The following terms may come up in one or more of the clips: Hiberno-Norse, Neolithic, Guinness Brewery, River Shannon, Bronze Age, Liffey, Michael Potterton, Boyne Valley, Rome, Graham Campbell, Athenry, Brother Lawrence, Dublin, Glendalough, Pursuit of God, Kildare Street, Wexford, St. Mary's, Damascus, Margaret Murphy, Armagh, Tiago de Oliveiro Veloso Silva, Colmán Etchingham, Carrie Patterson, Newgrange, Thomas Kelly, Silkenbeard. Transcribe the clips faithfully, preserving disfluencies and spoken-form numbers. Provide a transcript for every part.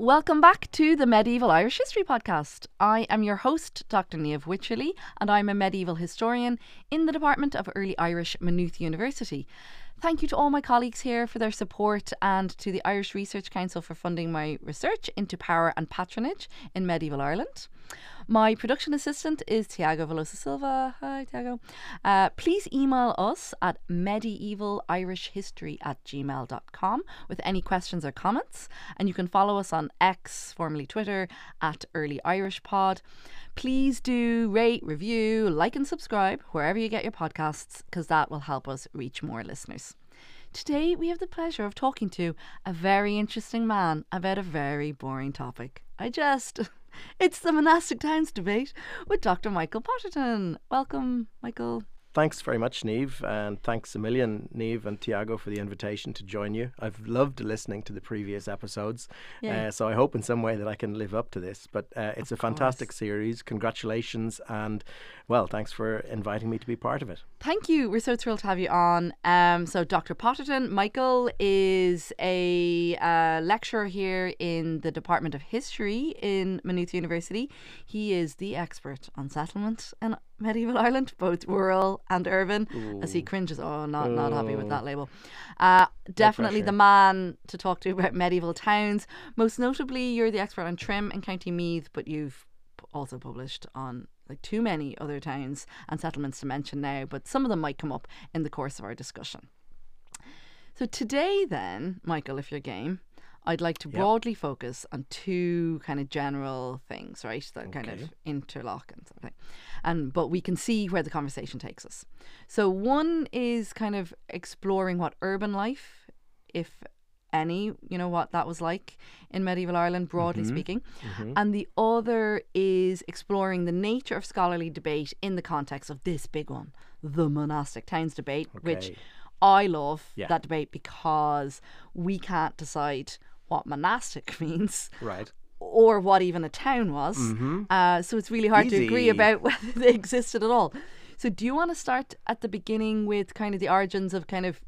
Welcome back to the Medieval Irish History Podcast. I am your host, Doctor Niamh Wycherley, and I'm a medieval historian in the Department of Early Irish, Maynooth University. Thank you to all my colleagues here for their support and to the Irish Research Council for funding my research into power and patronage in medieval Ireland. My production assistant is Tiago Veloso Silva. Hi, Tiago. Uh, please email us at medievalirishhistory at gmail dot com with any questions or comments. And you can follow us on X, formerly Twitter, at Early Irish Pod. Please do rate, review, like and subscribe wherever you get your podcasts, because that will help us reach more listeners. Today, we have the pleasure of talking to a very interesting man about a very boring topic. I just... It's the Monastic Towns Debate with Doctor Michael Potterton. Welcome, Michael. Thanks very much, Niamh, and thanks a million, Niamh and Tiago, for the invitation to join you. I've loved listening to the previous episodes, yeah. uh, so I hope in some way that I can live up to this. But uh, it's of a fantastic course. series. Congratulations, and, well, thanks for inviting me to be part of it. Thank you. We're so thrilled to have you on. Um, so Doctor Potterton, Michael is a uh, lecturer here in the Department of History in Maynooth University. He is the expert on settlement and medieval Ireland, both rural and urban. Ooh. As he cringes, oh, not, not happy with that label. Uh, definitely the man to talk to about medieval towns. Most notably, you're the expert on Trim and County Meath, but you've also published on like too many other towns and settlements to mention now, but some of them might come up in the course of our discussion. So today then, Michael, if you're game, I'd like to broadly yep. focus on two kind of general things, right? That okay. kind of interlock and something. And but we can see where the conversation takes us. So one is kind of exploring what urban life, if any, you know, what that was like in medieval Ireland, broadly mm-hmm. speaking. Mm-hmm. And the other is exploring the nature of scholarly debate in the context of this big one, the Monastic Towns Debate, okay. which I love yeah. that debate because we can't decide what monastic means, right, or what even a town was. Mm-hmm. Uh, so it's really hard Easy. to agree about whether they existed at all. So do you want to start at the beginning with kind of the origins of kind of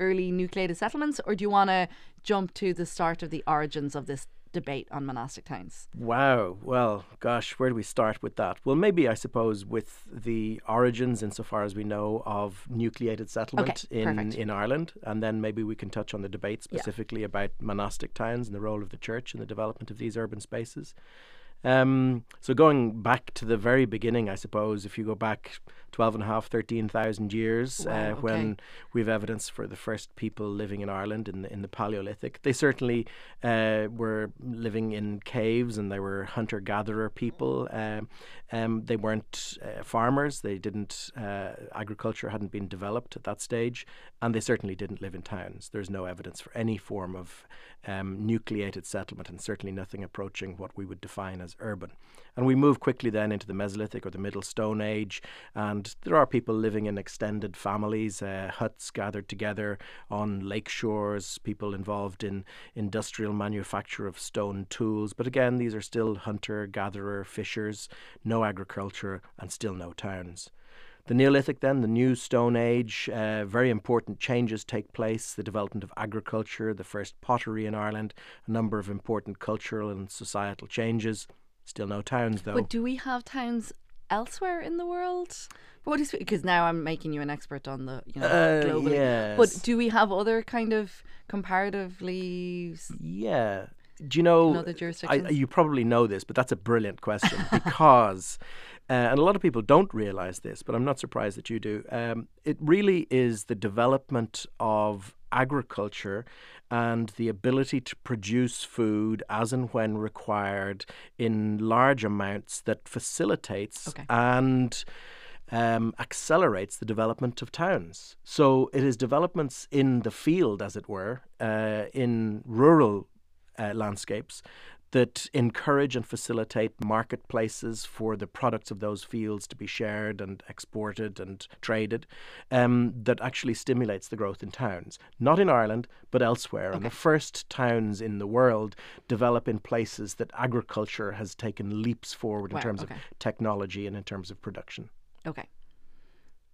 early nucleated settlements, or do you want to jump to the start of the origins of this debate on monastic towns? Wow. Well, gosh, where do we start with that? Well, maybe, I suppose, with the origins insofar as we know of nucleated settlement okay, in, in Ireland. And then maybe we can touch on the debate specifically yeah. about monastic towns and the role of the church in the development of these urban spaces. Um, so going back to the very beginning, I suppose, if you go back twelve and a half, thirteen thousand years, wow, uh, okay. when we have evidence for the first people living in Ireland in the, in the Paleolithic, they certainly uh, were living in caves and they were hunter-gatherer people. Um, um, they weren't uh, farmers. They didn't, uh, agriculture hadn't been developed at that stage, and they certainly didn't live in towns. There's no evidence for any form of um, nucleated settlement, and certainly nothing approaching what we would define as urban. And we move quickly then into the Mesolithic or the Middle Stone Age, and there are people living in extended families, uh, huts gathered together on lake shores, people involved in industrial manufacture of stone tools. But again, these are still hunter-gatherer fishers, no agriculture, and still no towns. The Neolithic then, the New Stone Age, uh, very important changes take place, the development of agriculture, the first pottery in Ireland, a number of important cultural and societal changes. Still no towns, though. But do we have towns elsewhere in the world? What is, because now I'm making you an expert on the, you know, uh, globally. Yes. But do we have other kind of comparatively... Yeah. Do you know, I, you probably know this, but that's a brilliant question because, uh, and a lot of people don't realize this, but I'm not surprised that you do. Um, it really is the development of agriculture and the ability to produce food as and when required in large amounts that facilitates okay. and Um, accelerates the development of towns. So it is developments in the field, as it were, uh, in rural uh, landscapes that encourage and facilitate marketplaces for the products of those fields to be shared and exported and traded, um, that actually stimulates the growth in towns. Not in Ireland, but elsewhere. Okay. And the first towns in the world develop in places that agriculture has taken leaps forward in wow, terms okay. of technology and in terms of production. Okay,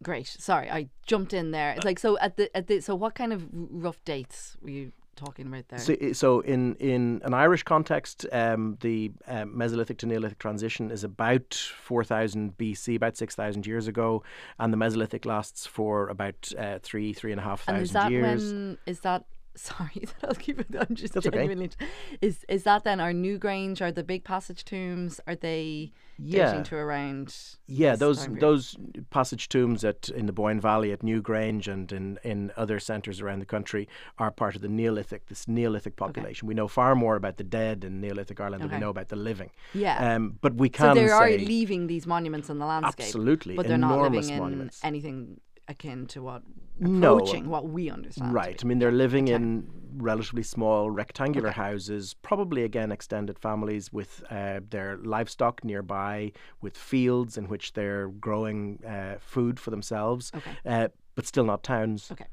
great. Sorry, I jumped in there. It's like, so at the at the so what kind of rough dates were you talking about there? So, so in, in an Irish context, um, the uh, Mesolithic to Neolithic transition is about four thousand B C, about six thousand years ago, and the Mesolithic lasts for about uh, three, three and a half thousand and is that years. When, is that... Sorry, I'll keep it. I'm just That's genuinely. Okay. Is is that then our Newgrange? Are the big passage tombs? Are they yeah. dating to around? Yeah, those those passage tombs at in the Boyne Valley at Newgrange and in in other centres around the country are part of the Neolithic. This Neolithic population, okay. we know far more about the dead in Neolithic Ireland okay. than we know about the living. Yeah, um, but we can. So they are say, leaving these monuments on the landscape. Absolutely, but they're not living monuments. in anything. Akin to what approaching no, what we understand. Right. I mean, they're living okay. in relatively small rectangular okay. houses, probably again extended families with uh, their livestock nearby, with fields in which they're growing uh, food for themselves, okay. uh, but still not towns. Okay.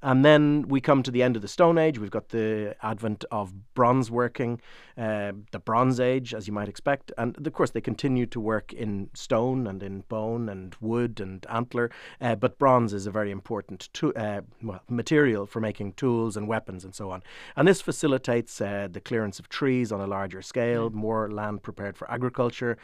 And then we come to the end of the Stone Age. We've got the advent of bronze working, uh, the Bronze Age, as you might expect. And, of course, they continue to work in stone and in bone and wood and antler. Uh, but bronze is a very important to, uh, well, material for making tools and weapons and so on. And this facilitates uh, the clearance of trees on a larger scale, more land prepared for agriculture.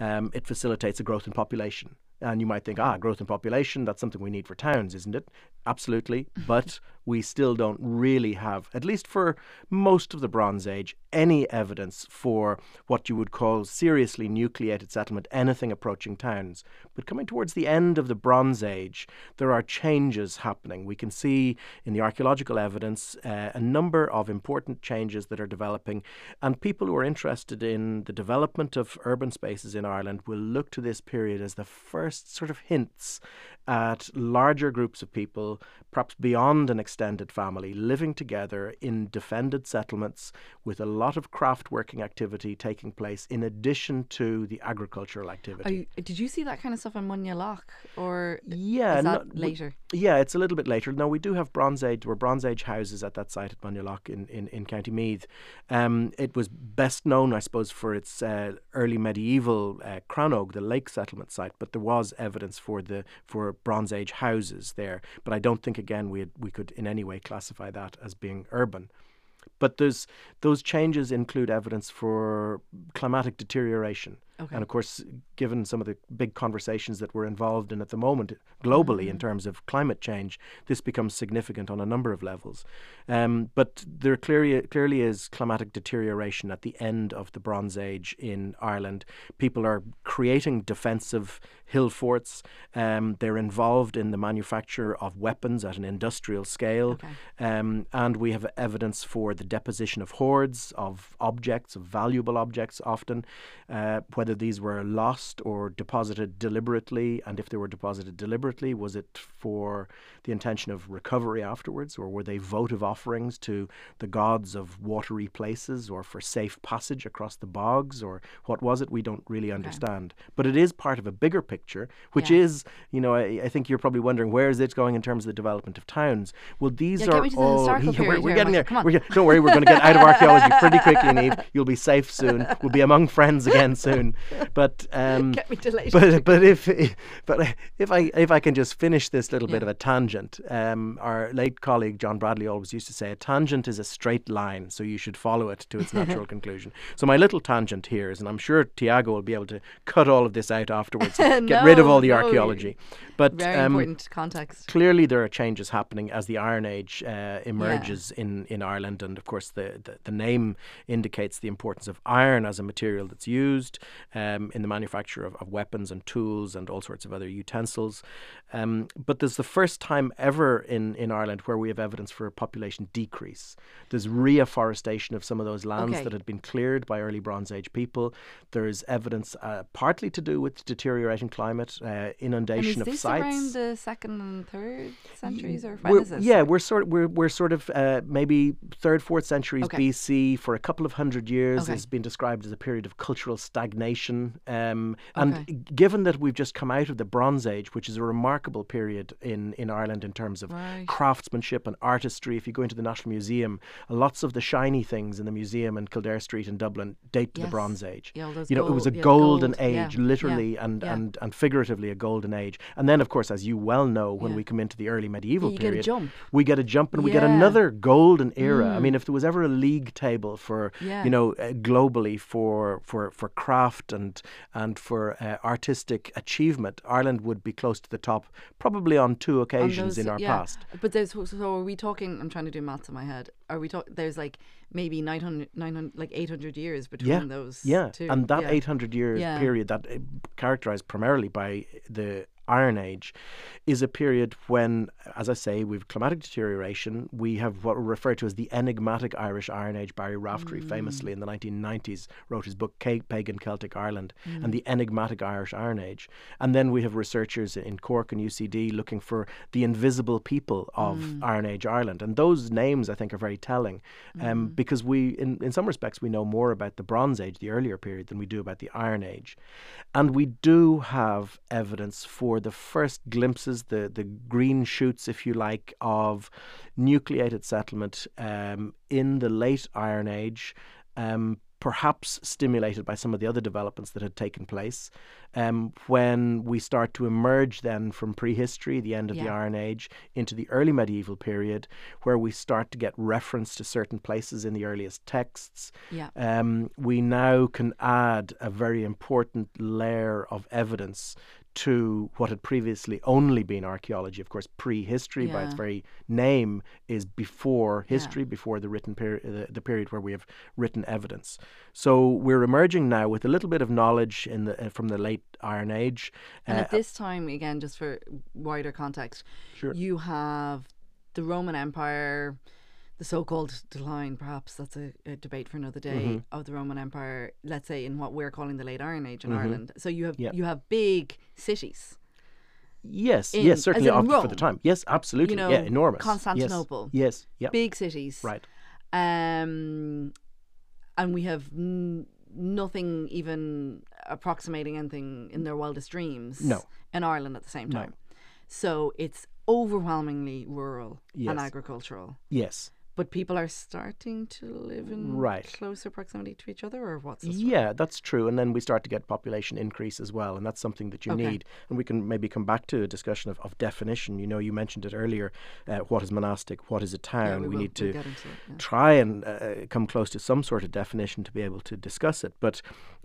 Um, it facilitates a growth in population. And you might think, ah, growth in population, that's something we need for towns, isn't it? Absolutely. But we still don't really have, at least for most of the Bronze Age, any evidence for what you would call seriously nucleated settlement, anything approaching towns. But coming towards the end of the Bronze Age, there are changes happening. We can see in the archaeological evidence uh, a number of important changes that are developing. And people who are interested in the development of urban spaces in Ireland will look to this period as the first sort of hints at larger groups of people, perhaps beyond an extended family, living together in defended settlements with a lot of craft working activity taking place in addition to the agricultural activity. You, did you see that kind of stuff in Moynagh Lough or yeah, is that no, later? We, yeah, it's a little bit later. No, we do have Bronze Age, there were Bronze Age houses at that site at Moynagh Lough in, in, in County Meath. Um, it was best known, I suppose, for its uh, early medieval uh, Cranog, the lake settlement site, but there was evidence for the for Bronze Age houses there, but I don't think again we had, we could in any way classify that as being urban. But there's those changes include evidence for climatic deterioration, okay. and of course, given some of the big conversations that we're involved in at the moment globally mm-hmm. in terms of climate change, this becomes significant on a number of levels. Um, but there clearly clearly is climatic deterioration at the end of the Bronze Age in Ireland. People are creating defensive hill forts. Um, they're involved in the manufacture of weapons at an industrial scale. Okay. Um, and we have evidence for the deposition of hoards, of objects, of valuable objects often, uh, whether these were lost or deposited deliberately. And if they were deposited deliberately, was it for the intention of recovery afterwards? Or were they votive offerings to the gods of watery places or for safe passage across the bogs? Or what was it? We don't really understand. Okay. But it is part of a bigger picture. Picture, which yeah. is, you know, I, I think you're probably wondering where is it going in terms of the development of towns. Well, these yeah, are the all. Yeah, we're, we're getting there. We're, don't worry, we're going to get out of archaeology pretty quickly, Niamh. You'll be safe soon. We'll be among friends again soon. But um, get me to later. But but if but if I if I can just finish this little yeah. bit of a tangent. Um, our late colleague John Bradley always used to say a tangent is a straight line, so you should follow it to its natural conclusion. So my little tangent here is, and I'm sure Tiago will be able to cut all of this out afterwards. Get no, rid of all the archaeology. But very um, important context. Clearly there are changes happening as the Iron Age uh, emerges yeah. in, in Ireland. And of course the, the, the name indicates the importance of iron as a material that's used um, in the manufacture of, of weapons and tools and all sorts of other utensils. Um, but there's the first time ever in, in Ireland where we have evidence for a population decrease. There's reafforestation of some of those lands okay. that had been cleared by early Bronze Age people. There's evidence uh, partly to do with deteriorating climate, uh, inundation of sites. And is this around the second and third centuries, or when we're, is this? Yeah, we're sort of, we're we're sort of uh, maybe third, fourth centuries okay. B C for a couple of hundred years okay. has been described as a period of cultural stagnation. population. Um, and okay. given that we've just come out of the Bronze Age, which is a remarkable period in, in Ireland in terms of right. craftsmanship and artistry, if you go into the National Museum, lots of the shiny things in the museum in Kildare Street in Dublin date to yes. the Bronze Age. Yeah, you know, gold, it was a yeah, golden gold. age, yeah. literally yeah. And, yeah. and and figuratively a golden age. And then, of course, as you well know, when yeah. we come into the early medieval you period, get a jump. we get a jump and yeah. we get another golden era. Mm. I mean, if there was ever a league table for, yeah. you know, uh, globally for for for craft and and for uh, artistic achievement, Ireland would be close to the top, probably on two occasions those, in our yeah. past. But there's, so are we talking, I'm trying to do maths in my head, are we talking, there's like maybe nine hundred, nine hundred, like eight hundred years between yeah. those yeah. two. And that yeah. eight hundred year yeah. period that uh, characterized primarily by the Iron Age is a period when, as I say, we've climatic deterioration. We have what we refer to as the enigmatic Irish Iron Age. Barry Raftery mm. famously in the nineteen nineties wrote his book Pagan Celtic Ireland mm. and the enigmatic Irish Iron Age. And then we have researchers in Cork and U C D looking for the invisible people of mm. Iron Age Ireland. And those names, I think, are very telling um, mm. because we, in, in some respects, we know more about the Bronze Age, the earlier period, than we do about the Iron Age. And we do have evidence for the first glimpses, the, the green shoots, if you like, of nucleated settlement um, in the late Iron Age, um, perhaps stimulated by some of the other developments that had taken place. Um, when we start to emerge then from prehistory, the end of yeah. the Iron Age, into the early medieval period, where we start to get reference to certain places in the earliest texts, yeah. um, we now can add a very important layer of evidence to what had previously only been archaeology. Of course, prehistory, yeah. by its very name, is before history, yeah. before the written peri- the, the period where we have written evidence. So we're emerging now with a little bit of knowledge in the, uh, from the late Iron Age. And uh, at this time, again, just for wider context, sure. you have the Roman Empire, the so-called decline, perhaps that's a, a debate for another day, mm-hmm. of the Roman Empire, let's say in what we're calling the late Iron Age in mm-hmm. Ireland. So you have yep. you have big cities. Yes, in, yes, certainly of, Rome, for the time. Yes, absolutely. You know, yeah, enormous. Constantinople. Yes, yes yep. big cities. Right. Um, and we have n- nothing even approximating anything in their wildest dreams no. in Ireland at the same time. No. So it's overwhelmingly rural yes. and agricultural. Yes. But people are starting to live in right. closer proximity to each other, or what's this? Yeah, right? That's true. And then we start to get population increase as well. And that's something that you okay. need. And we can maybe come back to a discussion of, of definition. You know, you mentioned it earlier. Uh, what is monastic? What is a town? Yeah, we, we will, need to we'll get into it, yeah. try and uh, come close to some sort of definition to be able to discuss it. But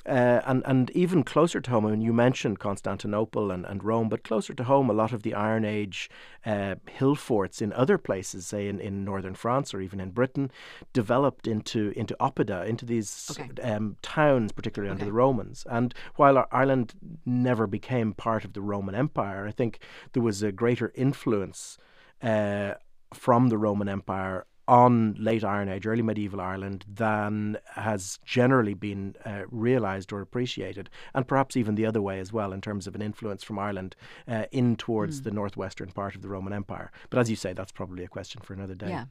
uh, and, and even closer to home, I mean, you mentioned Constantinople and, and Rome, but closer to home, a lot of the Iron Age uh, hill forts in other places, say in, in northern France or even in Britain, developed into into oppida, into these okay. um, towns, particularly okay. under the Romans. And while Ireland never became part of the Roman Empire, I think there was a greater influence uh, from the Roman Empire on late Iron Age, early medieval Ireland than has generally been uh, realised or appreciated, and perhaps even the other way as well in terms of an influence from Ireland uh, in towards mm. the northwestern part of the Roman Empire. But as you say, that's probably a question for another day. Yeah.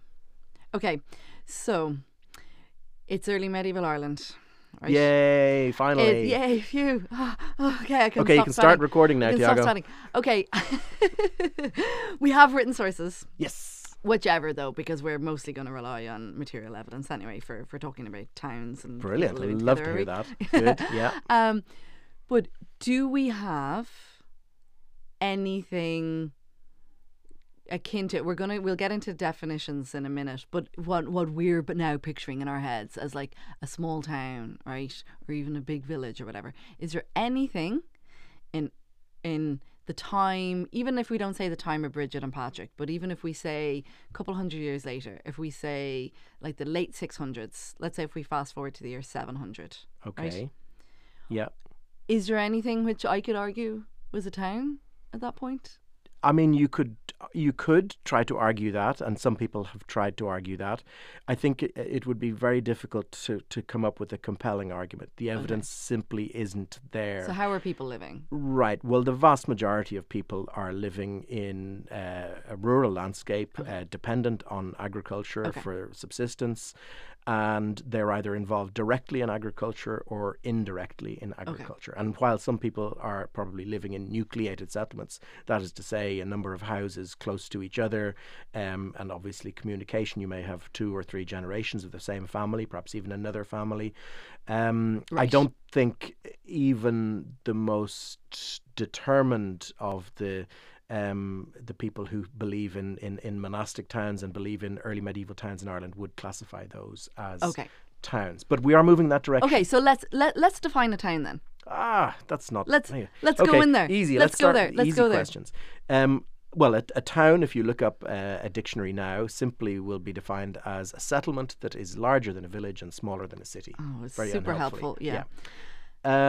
Okay, so it's early medieval Ireland. Right? Yay, finally. It, yay, phew. Oh, okay, I can Okay, stop you can starting. start recording now, Tiago. Okay, we have written sources. Yes. Whichever, though, because we're mostly going to rely on material evidence anyway for, for talking about towns and Brilliant, people living I'd love together, to hear right? that. Good, yeah. Um, but do we have anything akin to, we're gonna we'll get into definitions in a minute, but what what we're but now picturing in our heads as like a small town, right, or even a big village or whatever, is there anything in in the time, even if we don't say the time of Bridget and Patrick, but even if we say a couple hundred years later, if we say like the late six hundreds, let's say if we fast forward to the year seven hundred, okay, right? Yeah, is there anything which I could argue was a town at that point? I mean, you could you could try to argue that, and some people have tried to argue that. I think it, it would be very difficult to, to come up with a compelling argument. The evidence okay. simply isn't there. So how are people living? Right. Well, the vast majority of people are living in uh, a rural landscape, okay. uh, dependent on agriculture okay. for subsistence, and they're either involved directly in agriculture or indirectly in agriculture. Okay. And while some people are probably living in nucleated settlements, that is to say a number of houses close to each other, um, and obviously communication, you may have two or three generations of the same family, perhaps even another family. Um, right. I don't think even the most determined of the Um, the people who believe in, in, in monastic towns and believe in early medieval towns in Ireland would classify those as okay. towns. But we are moving that direction. Okay, so let's let, let's define a town then. Ah, that's not... Let's, anyway. let's okay, go in there. Easy. Let's, let's go there. Let's easy go there. questions. Um, well, a, a town, if you look up uh, a dictionary now, simply will be defined as a settlement that is larger than a village and smaller than a city. Oh, it's Very super helpful. Yeah. yeah.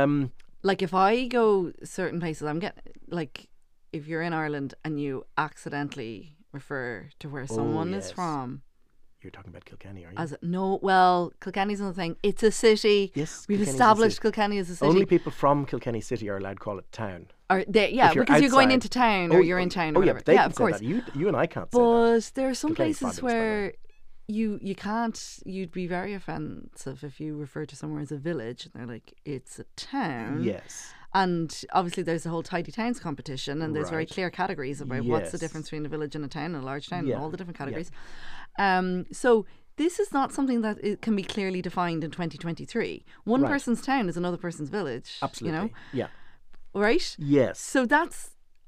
Um, like if I go certain places, I'm getting... like. If you're in Ireland and you accidentally refer to where someone oh, yes. is from. You're talking about Kilkenny, are you? As a, no, well, Kilkenny's another thing. It's a city. Yes, We've Kilkenny's established Kilkenny as a city. Only people from Kilkenny city are allowed to call it town. Are they, yeah, you're because outside, you're going into town or oh, you're in town. Oh, or yeah, they yeah can of course. That. You, you and I can't but say that. But there are some Kilkenny's places fabulous, where you, you can't, you'd be very offensive if you refer to somewhere as a village and they're like, it's a town. Yes. And obviously there's the whole tidy towns competition and there's right. very clear categories about yes. what's the difference between a village and a town and a large town yeah. and all the different categories. Yeah. Um, so this is not something that it can be clearly defined in twenty twenty-three. One right. person's town is another person's village. Absolutely. You know? Yeah. Right? Yes. So that's,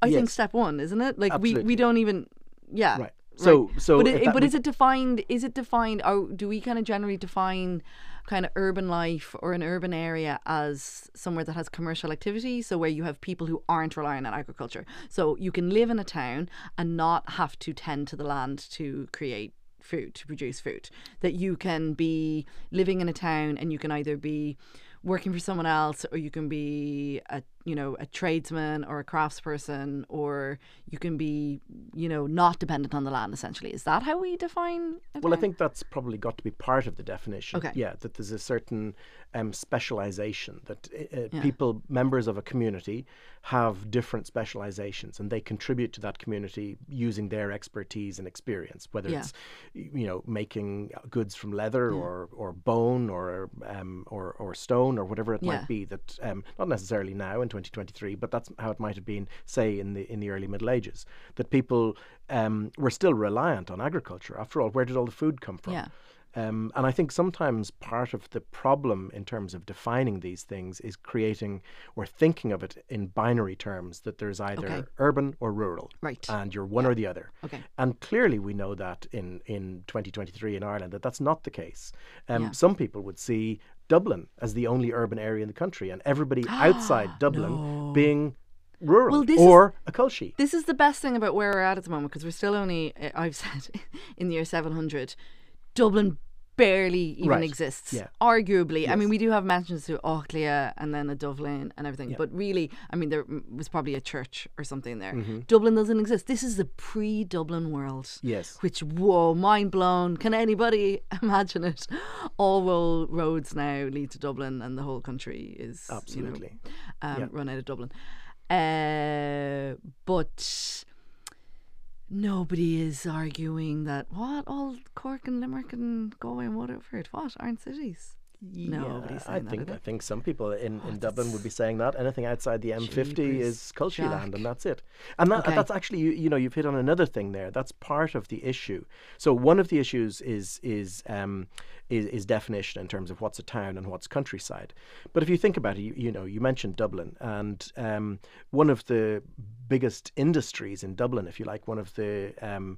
I yes. think, step one, isn't it? Like Absolutely. we, we don't even, yeah. Right. So, right. so, but, it, but is it defined? Is it defined? Or do we kind of generally define kind of urban life or an urban area as somewhere that has commercial activity? So where you have people who aren't relying on agriculture, so you can live in a town and not have to tend to the land to create food, to produce food. That you can be living in a town and you can either be working for someone else, or you can be a you know a tradesman or a craftsperson, or you can be you know not dependent on the land. Essentially, is that how we define? A well, town? I think that's probably got to be part of the definition. Okay. Yeah, that there's a certain um, specialization that uh, yeah. people, members of a community, have different specializations, and they contribute to that community using their expertise and experience. Whether yeah. it's you know making goods from leather yeah. or or bone or um, or or stone. Or whatever it yeah. might be, that um, not necessarily now in twenty twenty-three, but that's how it might have been, say, in the in the early Middle Ages, that people um, were still reliant on agriculture. After all, where did all the food come from? Yeah. Um, and I think sometimes part of the problem in terms of defining these things is creating or thinking of it in binary terms, that there's either okay. urban or rural. Right. And you're one yeah. or the other. Okay. And clearly we know that in, in twenty twenty-three in Ireland, that that's not the case. Um, yeah. Some people would see Dublin as the only urban area in the country and everybody outside Dublin no. being rural well, or is, a culshie. This is the best thing about where we're at at the moment, because we're still only, I've said, in the year seven hundred, Dublin barely even right. exists, yeah. arguably. Yes. I mean, we do have mentions to Auchlia and then a Dublin and everything, yeah. but really, I mean, there was probably a church or something there. Mm-hmm. Dublin doesn't exist. This is the pre-Dublin world. Yes. Which, whoa, mind blown. Can anybody imagine it? All roads now lead to Dublin and the whole country is absolutely you know, um, yeah. run out of Dublin. Uh, but... Nobody is arguing that, what, all Cork and Limerick and Galway and Waterford, what, aren't cities? Yeah, Nobody's saying I that, think, I think some people in, oh, in Dublin would be saying that. Anything outside the M fifty is culture land, and that's it. And that, okay. that's actually, you, you know, you've hit on another thing there. That's part of the issue. So one of the issues is is um, is, is definition in terms of what's a town and what's countryside. But if you think about it, you, you know, you mentioned Dublin, and um, one of the biggest industries in Dublin, if you like, one of the um,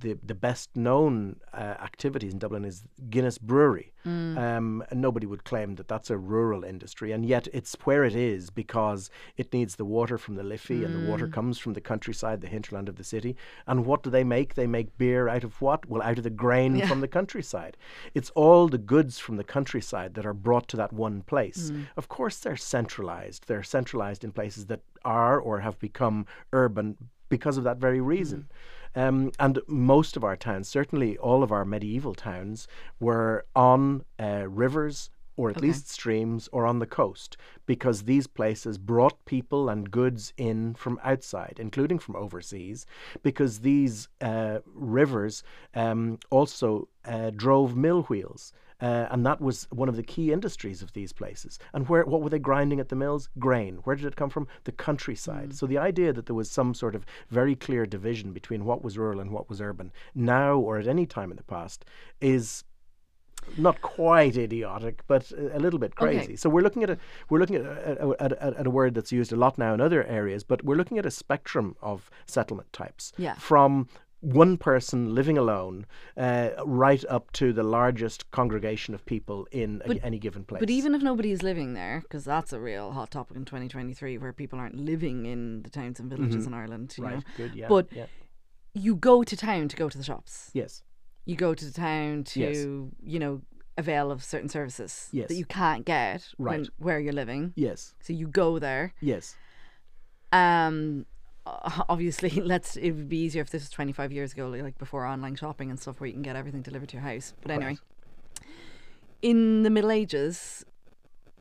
the the best known uh, activities in Dublin is Guinness Brewery. Mm. Um, and nobody would claim that that's a rural industry, and yet it's where it is because it needs the water from the Liffey, mm. and the water comes from the countryside, the hinterland of the city. And what do they make? They make beer out of what? Well, out of the grain yeah. from the countryside. It's all the goods from the countryside that are brought to that one place. Mm. Of course, they're centralized. They're centralized in places that are or have become urban because of that very reason. Mm-hmm. um, and most of our towns, certainly all of our medieval towns, were on uh, rivers, or at okay. least streams, or on the coast, because these places brought people and goods in from outside, including from overseas, because these uh, rivers um, also uh, drove mill wheels. Uh, and that was one of the key industries of these places. And where, what were they grinding at the mills? Grain. Where did it come from? The countryside. Mm. So the idea that there was some sort of very clear division between what was rural and what was urban now or at any time in the past is not quite idiotic, but a little bit crazy. Okay. So we're looking at a we're looking at a, at, a, at a word that's used a lot now in other areas, but we're looking at a spectrum of settlement types, yeah. from one person living alone, uh, right up to the largest congregation of people in but, a, any given place. But even if nobody is living there, because that's a real hot topic in twenty twenty-three, where people aren't living in the towns and villages mm-hmm. in Ireland, you right, know. Good, yeah, but yeah. you go to town to go to the shops. Yes. You go to the town to, yes. you know, avail of certain services yes. that you can't get right. when, where you're living. Yes. So you go there. Yes. Um. Obviously, let's. It would be easier if this was twenty-five years ago, like before online shopping and stuff, where you can get everything delivered to your house. But anyway, right. in the Middle Ages,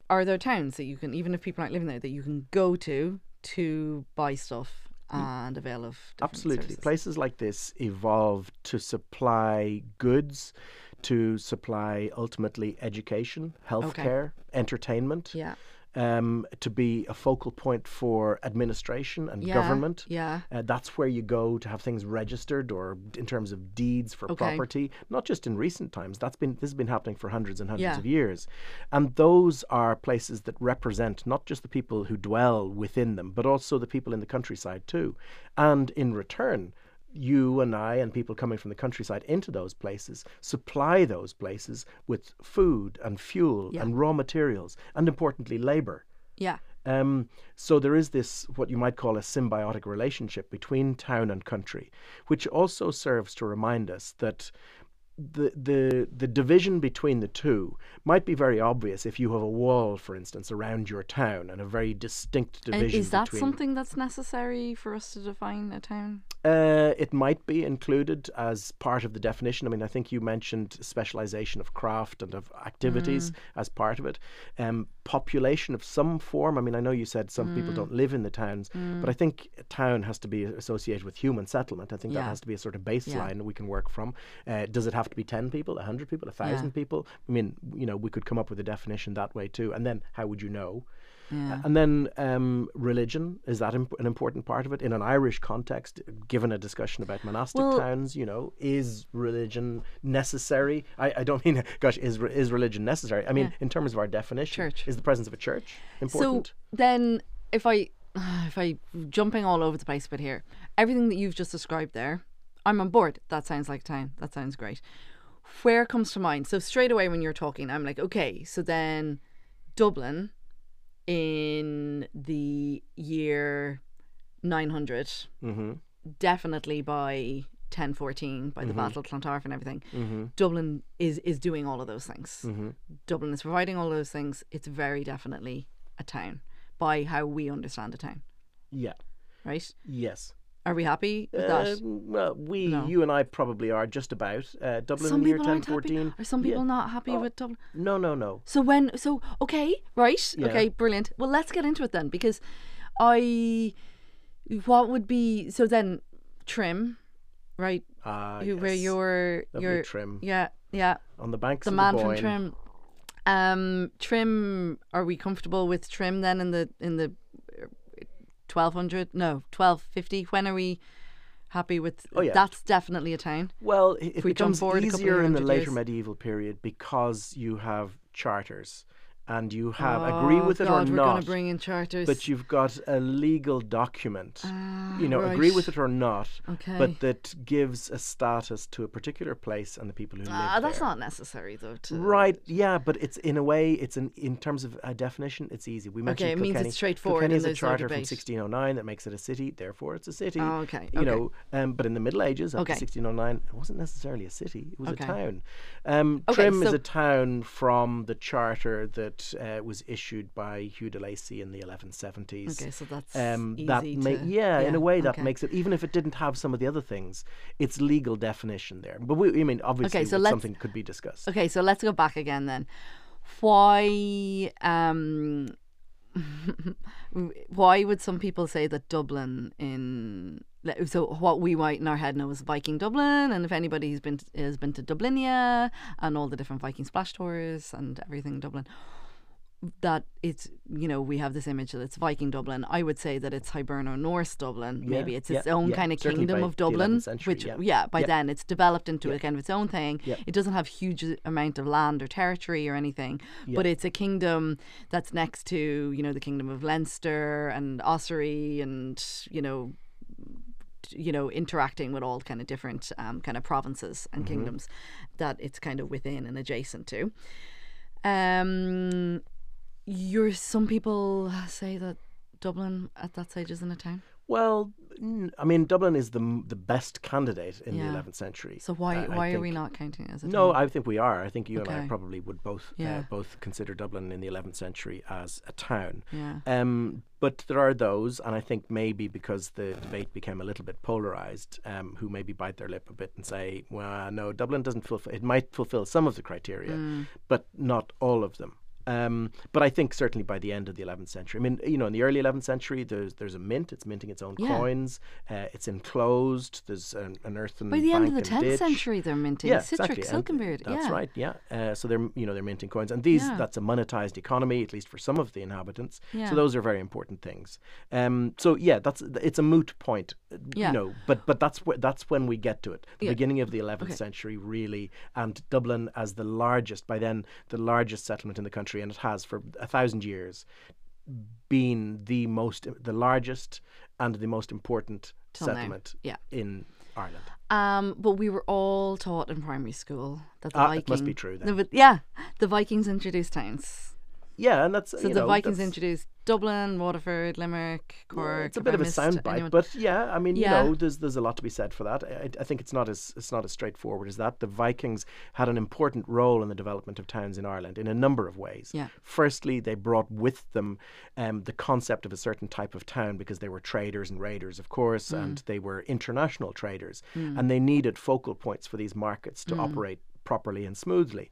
are there towns that you can, even if people aren't living there, that you can go to to buy stuff? And avail of different Absolutely. Services. Places like this evolved to supply goods, to supply ultimately education, healthcare, okay. entertainment, yeah. um, to be a focal point for administration and yeah. government. Yeah. Uh, that's where you go to have things registered or in terms of deeds for okay. property, not just in recent times. That's been this has been happening for hundreds and hundreds yeah. of years. And those are places that represent not just the people who dwell within them, but also the people in the countryside too. And in return, you and I and people coming from the countryside into those places supply those places with food and fuel yeah. and raw materials and, importantly, labour. Yeah. Um, so there is this, what you might call a symbiotic relationship between town and country, which also serves to remind us that The, the the division between the two might be very obvious if you have a wall, for instance, around your town and a very distinct division between... Is that something that's necessary for us to define a town? Uh, it might be included as part of the definition. I mean, I think you mentioned specialisation of craft and of activities mm. as part of it. Um, population of some form. I mean, I know you said some mm. people don't live in the towns, mm. but I think a town has to be associated with human settlement. I think yeah. that has to be a sort of baseline yeah. we can work from. Uh, does it have to be ten people, a hundred people, a thousand yeah. people? I mean, you know, we could come up with a definition that way too. And then how would you know? Yeah. Uh, and then um, religion, is that imp an important part of it? In an Irish context, given a discussion about monastic well, towns, you know, is religion necessary? I, I don't mean, gosh, is, re is religion necessary? I mean, yeah. in terms of our definition, church. Is the presence of a church important? So then if I, if I, jumping all over the place a bit here, everything that you've just described there, I'm on board. That sounds like time. That sounds great. Where comes to mind? So straight away when you're talking, I'm like, okay, so then Dublin in the year nine hundred, mm-hmm. definitely by ten fourteen, by mm-hmm. the Battle of Clontarf and everything, mm-hmm. Dublin is, is doing all of those things. Mm-hmm. Dublin is providing all those things. It's very definitely a town by how we understand a town. Yeah. Right? Yes. Are we happy with uh, that? Well, we, no. you and I probably are just about. Uh, Dublin in the year ten fourteen. Are some people yeah. not happy oh. with Dublin? No, no, no. So when, so, okay, right, yeah. okay, brilliant. Well, let's get into it then, because I, what would be, so then Trim, right? Ah, uh, yes. Where you're, your Trim. Yeah, yeah. On the banks the of the Boyne. The man from Trim. Um, Trim, are we comfortable with Trim then in the, in the, twelve hundred, no, twelve fifty. When are we happy with oh, yeah. that's definitely a town? Well, it, it we becomes easier in the later years. Medieval period because you have charters and you have oh, agree with it God, or we're not. Going to bring in charters. But you've got a legal document, ah, you know, right. agree with it or not, okay. but that gives a status to a particular place and the people who ah, live that's there. That's not necessary though. To right? Yeah, but it's in a way, it's an in terms of a definition, it's easy. We mentioned okay, it Kilkenny. Means it's straightforward. Kilkenny is a charter no from sixteen oh nine that makes it a city. Therefore, it's a city. Oh, okay. You okay. know, um, but in the Middle Ages, up okay. to sixteen oh nine, it wasn't necessarily a city. It was okay. a town. Um, okay, Trim so is a town from the charter that that uh, was issued by Hugh de Lacy in the eleven seventies. Okay, so that's um, easy that ma- to, yeah, yeah, in a way that okay. makes it, even if it didn't have some of the other things, its legal definition there. But we, I mean, obviously, okay, so something could be discussed. Okay, so let's go back again then. Why, um, why would some people say that Dublin in... So what we might in our head know is Viking Dublin, and if anybody has been to, has been to Dublinia and all the different Viking splash tours and everything in Dublin, that it's, you know, we have this image that it's Viking Dublin. I would say that it's Hiberno-Norse Dublin. Yeah, maybe it's its yeah, own yeah, kind of kingdom of Dublin, century, which yeah, yeah by yeah. then it's developed into yeah. a kind of its own thing. Yeah. It doesn't have huge amount of land or territory or anything, yeah. but it's a kingdom that's next to, you know, the kingdom of Leinster and Ossory and, you know, you know, interacting with all kind of different um, kind of provinces and mm-hmm. kingdoms that it's kind of within and adjacent to. Um, you're, some people say that Dublin at that stage isn't a town. Well, I mean, Dublin is the the best candidate in yeah. the eleventh century. So why uh, why think, are we not counting it as a town? No, I think we are. I think you okay. and I probably would both yeah. uh, both consider Dublin in the eleventh century as a town. Yeah. Um, but there are those, and I think maybe because the debate became a little bit polarized, um, who maybe bite their lip a bit and say, well, no, Dublin doesn't fulfill. It might fulfill some of the criteria, mm. but not all of them. Um, but I think certainly by the end of the eleventh century, I mean, you know, in the early eleventh century, there's there's a mint. It's minting its own yeah. coins. Uh, it's enclosed. There's an, an earthen bank and ditch. By the end of the tenth century, they're minting yeah, citric, exactly. silkenbeard. That's yeah. right. Yeah. Uh, so they're you know they're minting coins, and these yeah. that's a monetized economy, at least for some of the inhabitants. Yeah. So those are very important things. Um, so yeah, that's it's a moot point. Yeah. You know, but but that's wh- that's when we get to it. The yeah. beginning of the eleventh okay. century, really, and Dublin as the largest by then the largest settlement in the country. And it has for a thousand years been the most, the largest, and the most important Till settlement yeah. in Ireland. Um, but we were all taught in primary school that the ah, Vikings must be true. Then. The, yeah, the Vikings introduced towns. Yeah, and that's so you the know, Vikings introduced Dublin, Waterford, Limerick, Cork. Yeah, it's a bit of a soundbite, but yeah, I mean, yeah. you know, there's there's a lot to be said for that. I, I think it's not as it's not as straightforward as that. The Vikings had an important role in the development of towns in Ireland in a number of ways. Yeah. Firstly, they brought with them um, the concept of a certain type of town because they were traders and raiders, of course, mm. and they were international traders, mm. and they needed focal points for these markets to mm. operate properly and smoothly.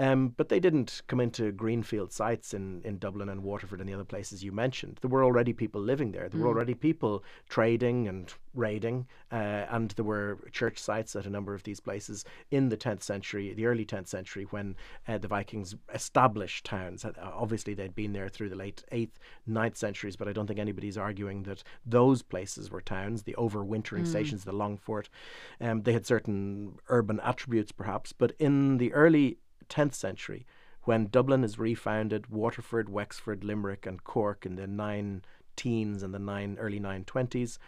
Um, but they didn't come into greenfield sites in, in Dublin and Waterford and the other places you mentioned. There were already people living there. There mm. were already people trading and raiding. Uh, and there were church sites at a number of these places in the tenth century, the early tenth century, when uh, the Vikings established towns. Obviously, they'd been there through the late eighth, ninth centuries, but I don't think anybody's arguing that those places were towns, the overwintering mm. stations, the Longfort. Um, they had certain urban attributes, perhaps. But in the early tenth century, when Dublin is refounded, Waterford, Wexford, Limerick and Cork in the nine teens and the nine early nine twenties,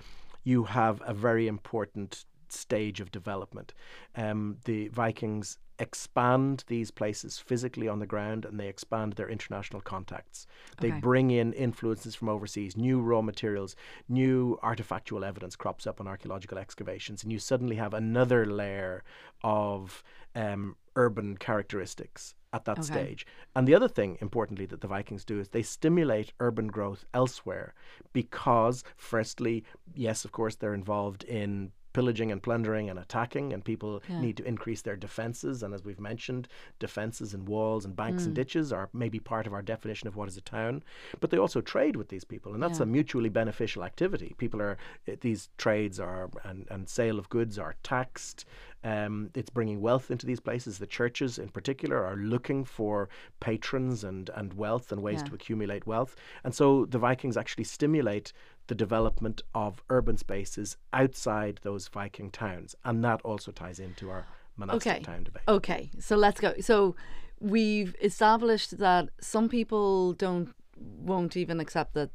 you have a very important stage of development. Um, the Vikings expand these places physically on the ground, and they expand their international contacts. Okay. They bring in influences from overseas, new raw materials, new artefactual evidence crops up on archaeological excavations, and you suddenly have another layer of um, urban characteristics at that okay. stage. And the other thing, importantly, that the Vikings do is they stimulate urban growth elsewhere because, firstly, yes, of course, they're involved in pillaging and plundering and attacking, and people yeah. need to increase their defences. And as we've mentioned, defences and walls and banks mm. and ditches are maybe part of our definition of what is a town. But they also trade with these people, and that's yeah. a mutually beneficial activity. People are, these trades are, and, and sale of goods are taxed. Um, it's bringing wealth into these places. The churches in particular are looking for patrons and, and wealth and ways yeah. to accumulate wealth. And so the Vikings actually stimulate the development of urban spaces outside those Viking towns. And that also ties into our monastic okay. town debate. Okay, so let's go. So we've established that some people don't won't even accept that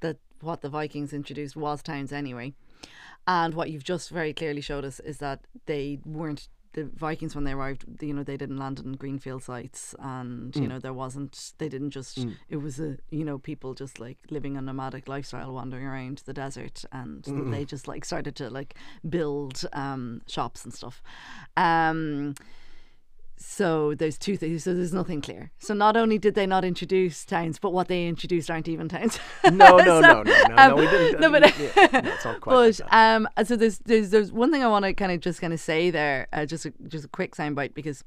that what the Vikings introduced was towns anyway. And what you've just very clearly showed us is that they weren't, the Vikings when they arrived, you know, they didn't land on greenfield sites, and mm. you know there wasn't, they didn't just mm. it was a, you know, people just like living a nomadic lifestyle wandering around the desert, and mm-hmm. they just like started to like build um, shops and stuff. Um, So there's two things. So there's nothing clear. So not only did they not introduce towns, but what they introduced aren't even towns. No, no, so, no, no, no, um, no. We didn't. No, but yeah, that's not quite. But like um, so there's there's there's one thing I want to kind of just kind of say there, uh, just a, just a quick soundbite, because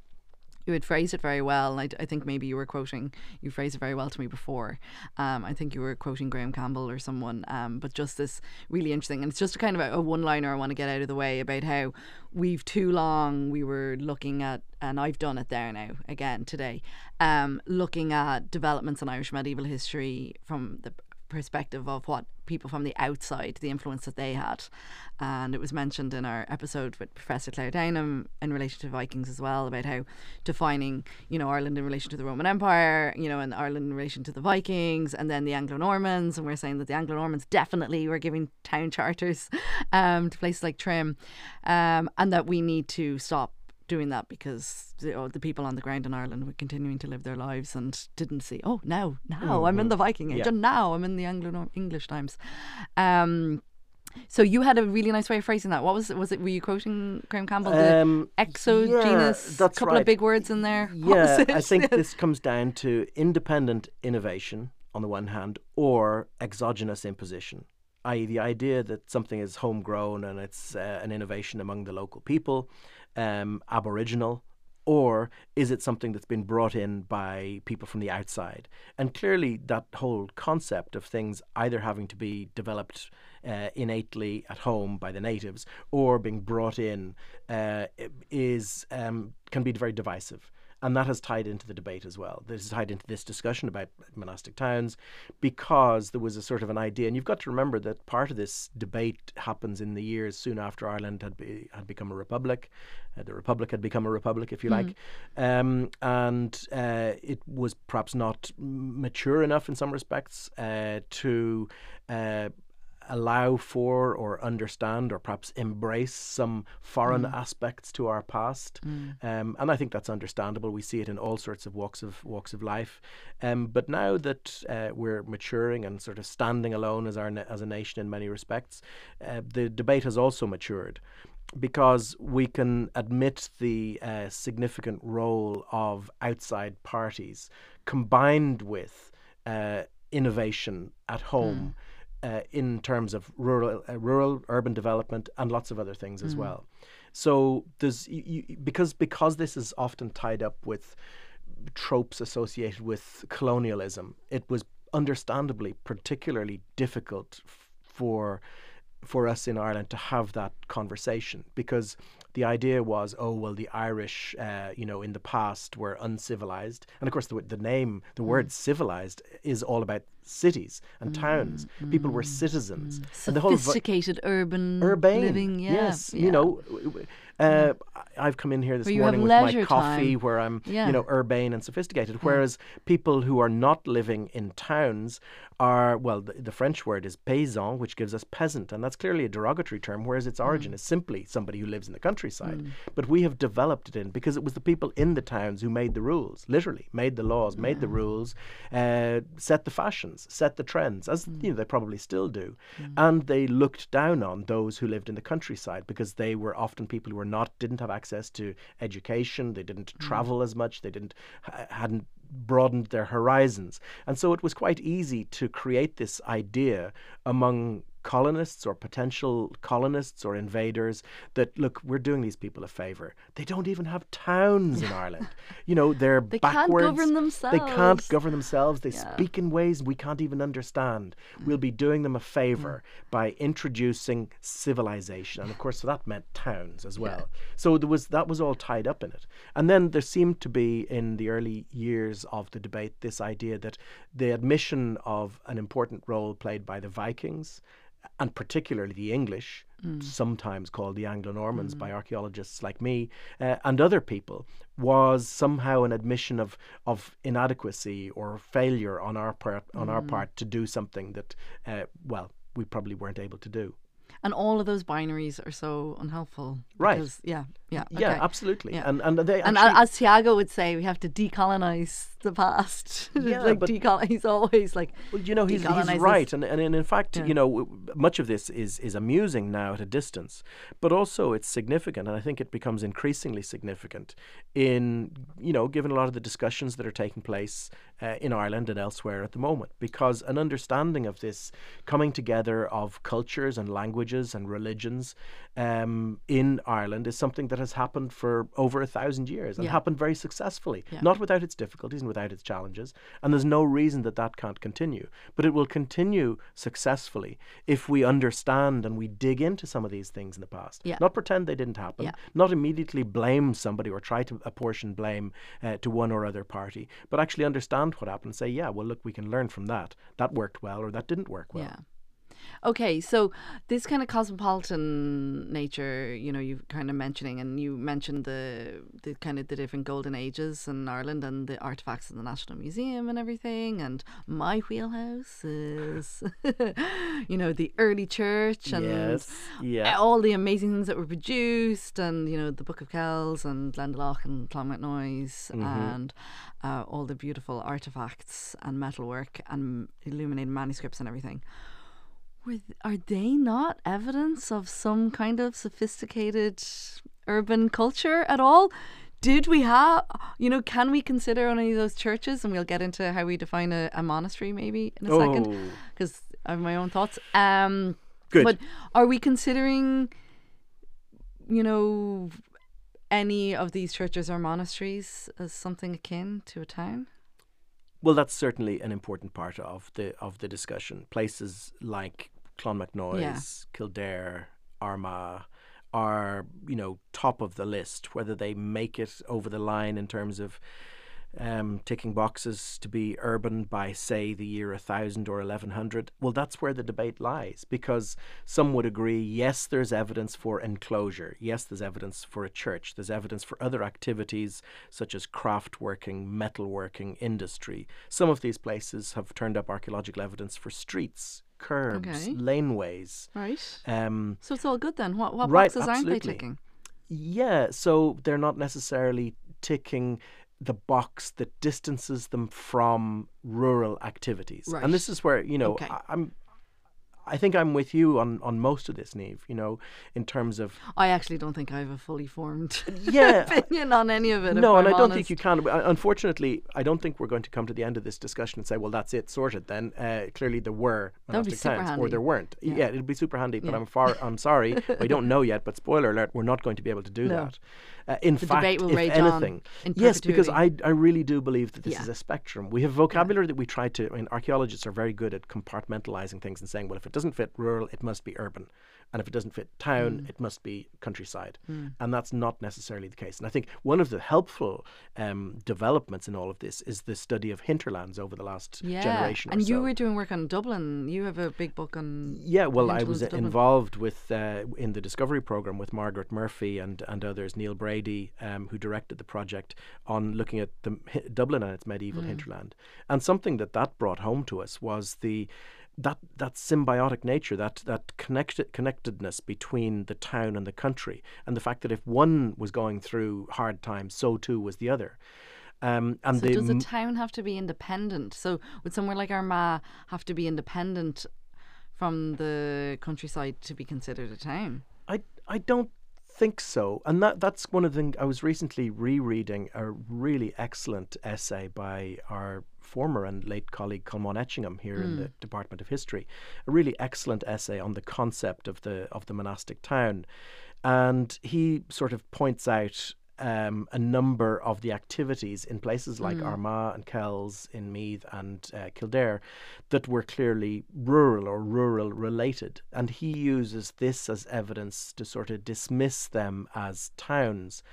you had phrased it very well. I, I think maybe you were quoting, you phrased it very well to me before. Um, I think you were quoting Graham Campbell or someone, um, but just this really interesting, and it's just a kind of a, a one-liner I want to get out of the way about how we've too long, we were looking at, and I've done it there now again today, um, looking at developments in Irish medieval history from the perspective of what people from the outside, the influence that they had. And it was mentioned in our episode with Professor Claire Downham in relation to Vikings as well, about how defining, you know, Ireland in relation to the Roman Empire, you know, and Ireland in relation to the Vikings, and then the Anglo-Normans, and we're saying that the Anglo-Normans definitely were giving town charters um, to places like Trim, um, and that we need to stop doing that, because the, oh, the people on the ground in Ireland were continuing to live their lives and didn't see, oh, now, now mm-hmm. I'm in the Viking Age, yeah. and now I'm in the Anglo-English times. Um, so you had a really nice way of phrasing that. What was it? Was it? Were you quoting Graham Campbell? The um, exogenous, yeah, that's couple right. of big words in there. Yeah, I think this comes down to independent innovation on the one hand, or exogenous imposition, that is the idea that something is homegrown and it's uh, an innovation among the local people. Um, aboriginal, or is it something that's been brought in by people from the outside? And clearly that whole concept of things either having to be developed uh, innately at home by the natives or being brought in uh, is um, can be very divisive. And that has tied into the debate as well. This is tied into this discussion about monastic towns, because there was a sort of an idea. And you've got to remember that part of this debate happens in the years soon after Ireland had be, had become a republic. Uh, the republic had become a republic, if you mm-hmm. like. Um, and uh, it was perhaps not mature enough in some respects uh, to uh, allow for or understand or perhaps embrace some foreign mm. aspects to our past. Mm. Um, and I think that's understandable. We see it in all sorts of walks of walks of life. Um, but now that uh, we're maturing and sort of standing alone as, our na- as a nation in many respects, uh, the debate has also matured, because we can admit the uh, significant role of outside parties combined with uh, innovation at home. Mm. Uh, in terms of rural, uh, rural, urban development, and lots of other things mm. as well. So there's you, you, because because this is often tied up with tropes associated with colonialism, it was understandably particularly difficult f- for for us in Ireland to have that conversation, because the idea was, oh well, the Irish, uh, you know, in the past were uncivilized, and of course the the name, the mm. word civilized, is all about cities and mm, towns. Mm, people were citizens. Mm. And the whole sophisticated vi- urban, urban living. Yeah, yes, yeah. You know, uh, I've come in here this morning with my coffee time. Where I'm, yeah. you know, urbane and sophisticated. Whereas mm. people who are not living in towns are, well, the, the French word is paysan, which gives us peasant. And that's clearly a derogatory term, whereas its origin mm. is simply somebody who lives in the countryside. Mm. But we have developed it in, because it was the people in the towns who made the rules, literally made the laws, made yeah. the rules, uh, set the fashion, set the trends, as mm. you know, they probably still do. Mm. And they looked down on those who lived in the countryside, because they were often people who were not, didn't have access to education, they didn't mm. travel as much, they didn't, hadn't broadened their horizons. And so it was quite easy to create this idea among colonists or potential colonists or invaders that, look, we're doing these people a favor. They don't even have towns in Ireland. You know, they're they backwards. They can't govern themselves. They can't govern themselves. They yeah. speak in ways we can't even understand. Mm. We'll be doing them a favor mm. by introducing civilization. And of course, so that meant towns as well. Yeah. So there was that was all tied up in it. And then there seemed to be, in the early years of the debate, this idea that the admission of an important role played by the Vikings, and particularly the English, mm. sometimes called the Anglo-Normans mm. by archaeologists like me, uh, and other people, was somehow an admission of of inadequacy or failure on our part on mm. our part to do something that, uh, well, we probably weren't able to do. And all of those binaries are so unhelpful. Right. Because, yeah. Yeah. Okay. Yeah. Absolutely. Yeah. And and they actually, and as Tiago would say, we have to decolonize the past. Yeah, like but decolon- he's always like. Well, you know, he's he's right, and and in fact, yeah. you know, much of this is is amusing now at a distance, but also it's significant, and I think it becomes increasingly significant in you know, given a lot of the discussions that are taking place uh, in Ireland and elsewhere at the moment, because an understanding of this coming together of cultures and languages and religions um, in Ireland is something that has happened for over a thousand years and yeah. happened very successfully, yeah. not without its difficulties and without its challenges. And there's no reason that that can't continue. But it will continue successfully if we understand and we dig into some of these things in the past. Yeah. Not pretend they didn't happen, yeah. not immediately blame somebody or try to apportion blame uh, to one or other party, but actually understand what happened and say, yeah, well, look, we can learn from that. That worked well or that didn't work well. Yeah. Okay, so this kind of cosmopolitan nature, you know, you're kind of mentioning, and you mentioned the the kind of the different golden ages in Ireland and the artefacts in the National Museum and everything. And my wheelhouse is, you know, the early church and yes, yeah. all the amazing things that were produced, and you know, the Book of Kells and Glendalough and Clonmacnoise mm-hmm. and uh, all the beautiful artefacts and metalwork and illuminated manuscripts and everything. Are they not evidence of some kind of sophisticated urban culture at all? Did we have, you know, can we consider any of those churches? And we'll get into how we define a, a monastery maybe in a oh. second, because I have my own thoughts. Um, Good. But are we considering, you know, any of these churches or monasteries as something akin to a town? Well, that's certainly an important part of the of the discussion. Places like Clonmacnoise, yeah. Kildare, Armagh are, you know, top of the list. Whether they make it over the line in terms of um, ticking boxes to be urban by, say, the year one thousand or eleven hundred, well, that's where the debate lies, because some would agree, yes, there's evidence for enclosure. Yes, there's evidence for a church. There's evidence for other activities such as craft working, metalworking, industry. Some of these places have turned up archaeological evidence for streets, curbs, okay. laneways. Right. Um, so it's all good then. What, what right, boxes absolutely. Aren't they ticking? Yeah, so they're not necessarily ticking the box that distances them from rural activities. Right. And this is where, you know, okay. I, I'm I think I'm with you on, on most of this, Niamh, you know, in terms of... I actually don't think I have a fully formed yeah, opinion on any of it. No, and I honest. don't think you can. Unfortunately, I don't think we're going to come to the end of this discussion and say, well, that's it, sorted then. Uh, clearly there were monastic towns, or there weren't. Yeah, yeah, it'd be super handy, but yeah. I'm far. I'm sorry, I don't know yet, but spoiler alert, we're not going to be able to do no. that. Uh, in the fact, debate will if rage anything, on yes, because I, I really do believe that this yeah. is a spectrum. We have vocabulary yeah. that we try to, I mean, archaeologists are very good at compartmentalizing things and saying, well, if it doesn't fit rural, it must be urban. And if it doesn't fit town, mm. it must be countryside. Mm. And that's not necessarily the case. And I think one of the helpful um, developments in all of this is the study of hinterlands over the last yeah. generation and or so. And you were doing work on Dublin. You have a big book on Yeah, well, I was involved with uh, in the Discovery Programme with Margaret Murphy and, and others, Neil Brady, um, who directed the project on looking at the hi- Dublin and its medieval mm. hinterland. And something that that brought home to us was the That that symbiotic nature, that that connected connectedness between the town and the country, and the fact that if one was going through hard times, so too was the other. Um, and so, does a town have to be independent? So, would somewhere like Armagh have to be independent from the countryside to be considered a town? I I don't. think so. And that that's one of the things. I was recently rereading a really excellent essay by our former and late colleague Colmán Etchingham here mm. in the Department of History, a really excellent essay on the concept of the of the monastic town. And he sort of points out um, a number of the activities in places like mm. Armagh and Kells in Meath and uh, Kildare that were clearly rural or rural related. And he uses this as evidence to sort of dismiss them as towns.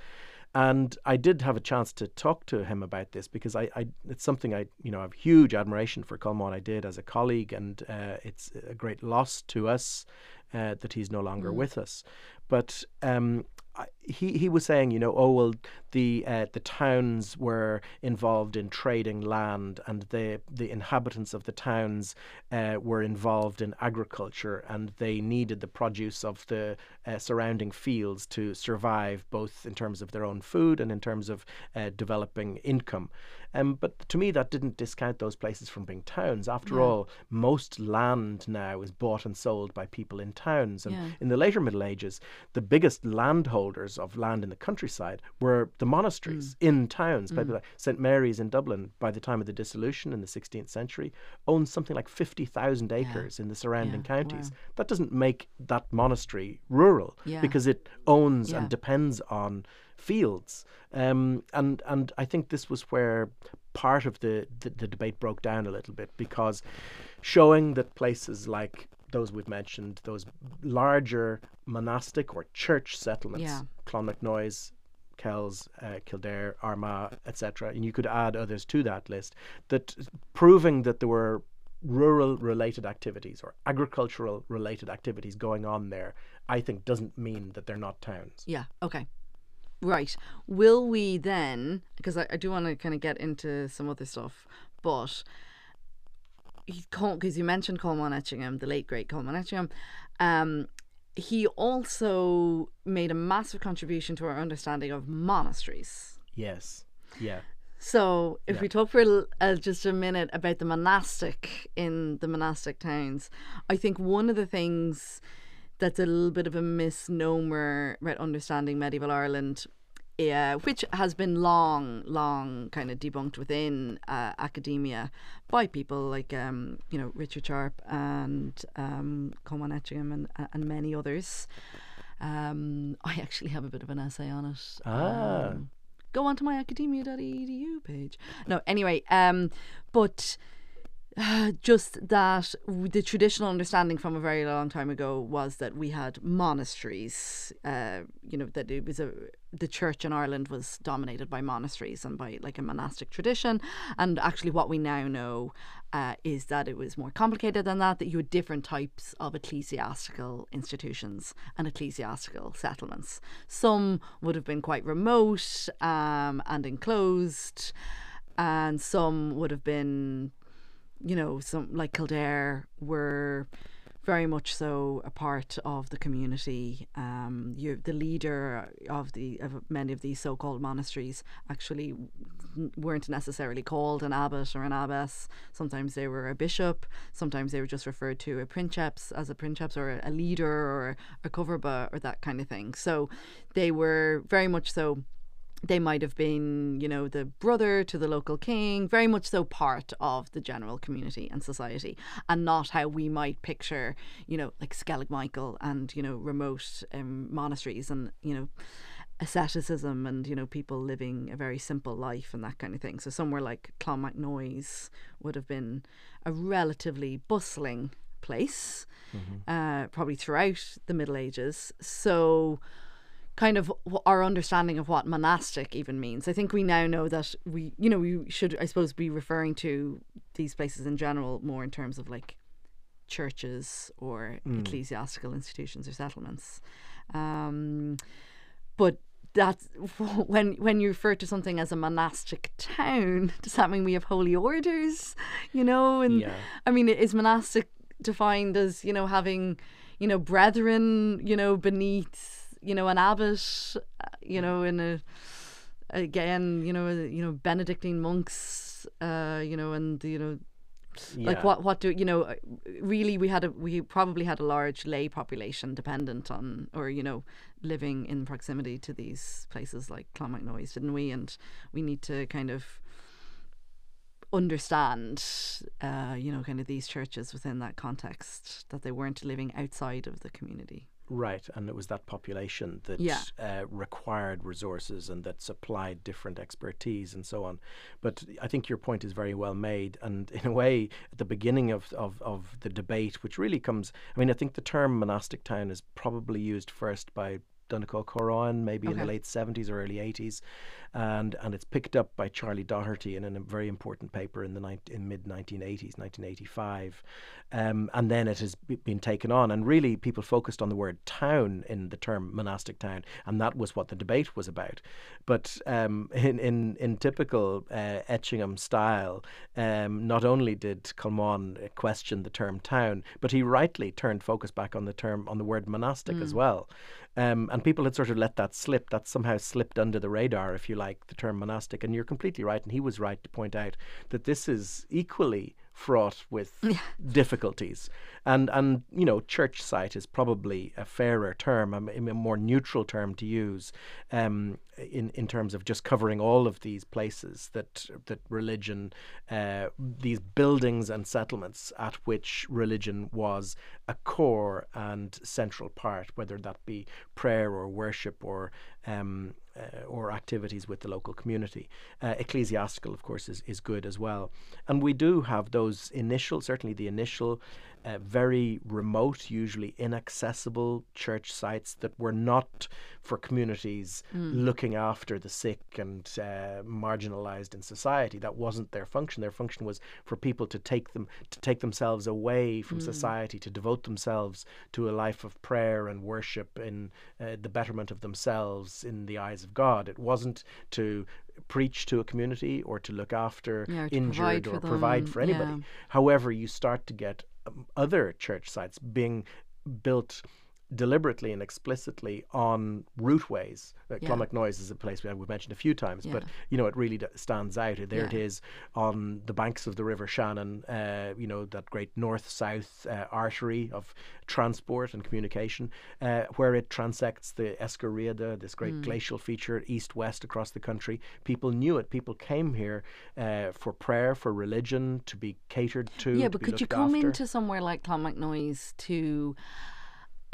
And I did have a chance to talk to him about this because I, I it's something I, you know, I have huge admiration for Colmán. I did as a colleague, and uh, it's a great loss to us uh, that he's no longer mm. with us. But um, I, he he was saying, you know, oh well, the uh, the towns were involved in trading land, and the the inhabitants of the towns uh, were involved in agriculture, and they needed the produce of the uh, surrounding fields to survive, both in terms of their own food and in terms of uh, developing income. Um, but to me, that didn't discount those places from being towns. After yeah. all, most land now is bought and sold by people in towns. And yeah. in the later Middle Ages, the biggest landholders of land in the countryside were the monasteries mm. in towns. Mm. People like Saint Mary's in Dublin, by the time of the dissolution in the sixteenth century, owned something like fifty thousand acres yeah. in the surrounding yeah. counties. Wow. That doesn't make that monastery rural yeah. because it owns yeah. and depends on fields. Um, and, and I think this was where part of the, the, the debate broke down a little bit, because showing that places like those we've mentioned, those larger monastic or church settlements, yeah. Clonmacnoise, Kells, uh, Kildare, Armagh, et cetera, and you could add others to that list, that proving that there were rural related activities or agricultural related activities going on there, I think doesn't mean that they're not towns. Yeah, okay. Right. Will we then, because I, I do want to kind of get into some other stuff, but because you mentioned Colmán Etchingham, the late great Colmán Etchingham, um, he also made a massive contribution to our understanding of monasteries. Yes. Yeah. So if yeah. we talk for uh, just a minute about the monastic in the monastic towns, I think one of the things that's a little bit of a misnomer about understanding medieval Ireland, uh, which has been long, long kind of debunked within uh, academia by people like, um, you know, Richard Sharp and um, Colmán Etchingham and, and many others. Um, I actually have a bit of an essay on it. Ah. Um, go on to my academia dot e d u page. No, anyway, um, but... Uh, just that the traditional understanding from a very long time ago was that we had monasteries, uh, you know, that it was a, the church in Ireland was dominated by monasteries and by like a monastic tradition. And actually what we now know uh, is that it was more complicated than that, that you had different types of ecclesiastical institutions and ecclesiastical settlements. Some would have been quite remote um, and enclosed, and some would have been, you know, some like Kildare were very much so a part of the community. Um, you, the leader of the of many of these so-called monasteries actually weren't necessarily called an abbot or an abbess. Sometimes they were a bishop. Sometimes they were just referred to a princeps as a princeps or a leader or a coverba or that kind of thing. So they were very much so. They might have been, you know, the brother to the local king, very much so part of the general community and society, and not how we might picture, you know, like Skellig Michael and, you know, remote um, monasteries and, you know, asceticism and, you know, people living a very simple life and that kind of thing. So somewhere like Clonmacnoise would have been a relatively bustling place, mm-hmm. uh, probably throughout the Middle Ages. So... kind of our understanding of what monastic even means. I think we now know that we, you know, we should, I suppose, be referring to these places in general more in terms of like churches or mm. ecclesiastical institutions or settlements. Um, but that's when when you refer to something as a monastic town, does that mean we have holy orders? You know, and yeah. I mean, is monastic defined as, you know, having, you know, brethren, you know, beneath, you know, an abbot, you know, in a, again, you know, you know, Benedictine monks, uh, you know, and, you know, yeah. like what, what do, you know, really we had a, we probably had a large lay population dependent on, or, you know, living in proximity to these places like Clonmacnoise, didn't we? And we need to kind of understand, uh, you know, kind of these churches within that context, that they weren't living outside of the community. Right, and it was that population that yeah. uh, required resources and that supplied different expertise and so on. But I think your point is very well made, and in a way, at the beginning of, of, of the debate, which really comes, I mean, I think the term monastic town is probably used first by Donegal Coran, maybe okay. in the late seventies or early eighties, and and it's picked up by Charlie Doherty in a very important paper in the ni- in mid nineteen eighties, nineteen eighty-five, um, and then it has b- been taken on, and really people focused on the word town in the term monastic town, and that was what the debate was about. But um, in in in typical uh, Etchingham style, um, not only did Colmán question the term town, but he rightly turned focus back on the term on the word monastic mm. as well. Um, and people had sort of let that slip. That somehow slipped under the radar, if you like, the term monastic. And you're completely right, and he was right to point out that this is equally fraught with yeah. difficulties. And, and you know, church site is probably a fairer term, a, a more neutral term to use um, in, in terms of just covering all of these places that, that religion, uh, these buildings and settlements at which religion was a core and central part, whether that be prayer or worship or um, Uh, or activities with the local community. Uh, ecclesiastical, of course, is, is good as well. And we do have those initial, certainly the initial, uh, very remote, usually inaccessible church sites that were not for communities mm. looking after the sick and uh, marginalized in society. That wasn't their function. Their function was for people to take them, to take themselves away from mm. society, to devote themselves to a life of prayer and worship in uh, the betterment of themselves in the eyes of God. It wasn't to preach to a community or to look after yeah, or to injured provide or for provide for anybody. Yeah. However, you start to get um, other church sites being built deliberately and explicitly on routeways. Uh, yeah. Clonmacnoise is a place we, we've mentioned a few times, yeah. but you know it really d- stands out. There yeah. it is on the banks of the River Shannon, uh, you know, that great north-south uh, artery of transport and communication, uh, where it transects the Escorieda, this great mm. glacial feature east-west across the country. People knew it. People came here uh, for prayer, for religion, to be catered to. Yeah, to but be could you come after. into somewhere like Clonmacnoise to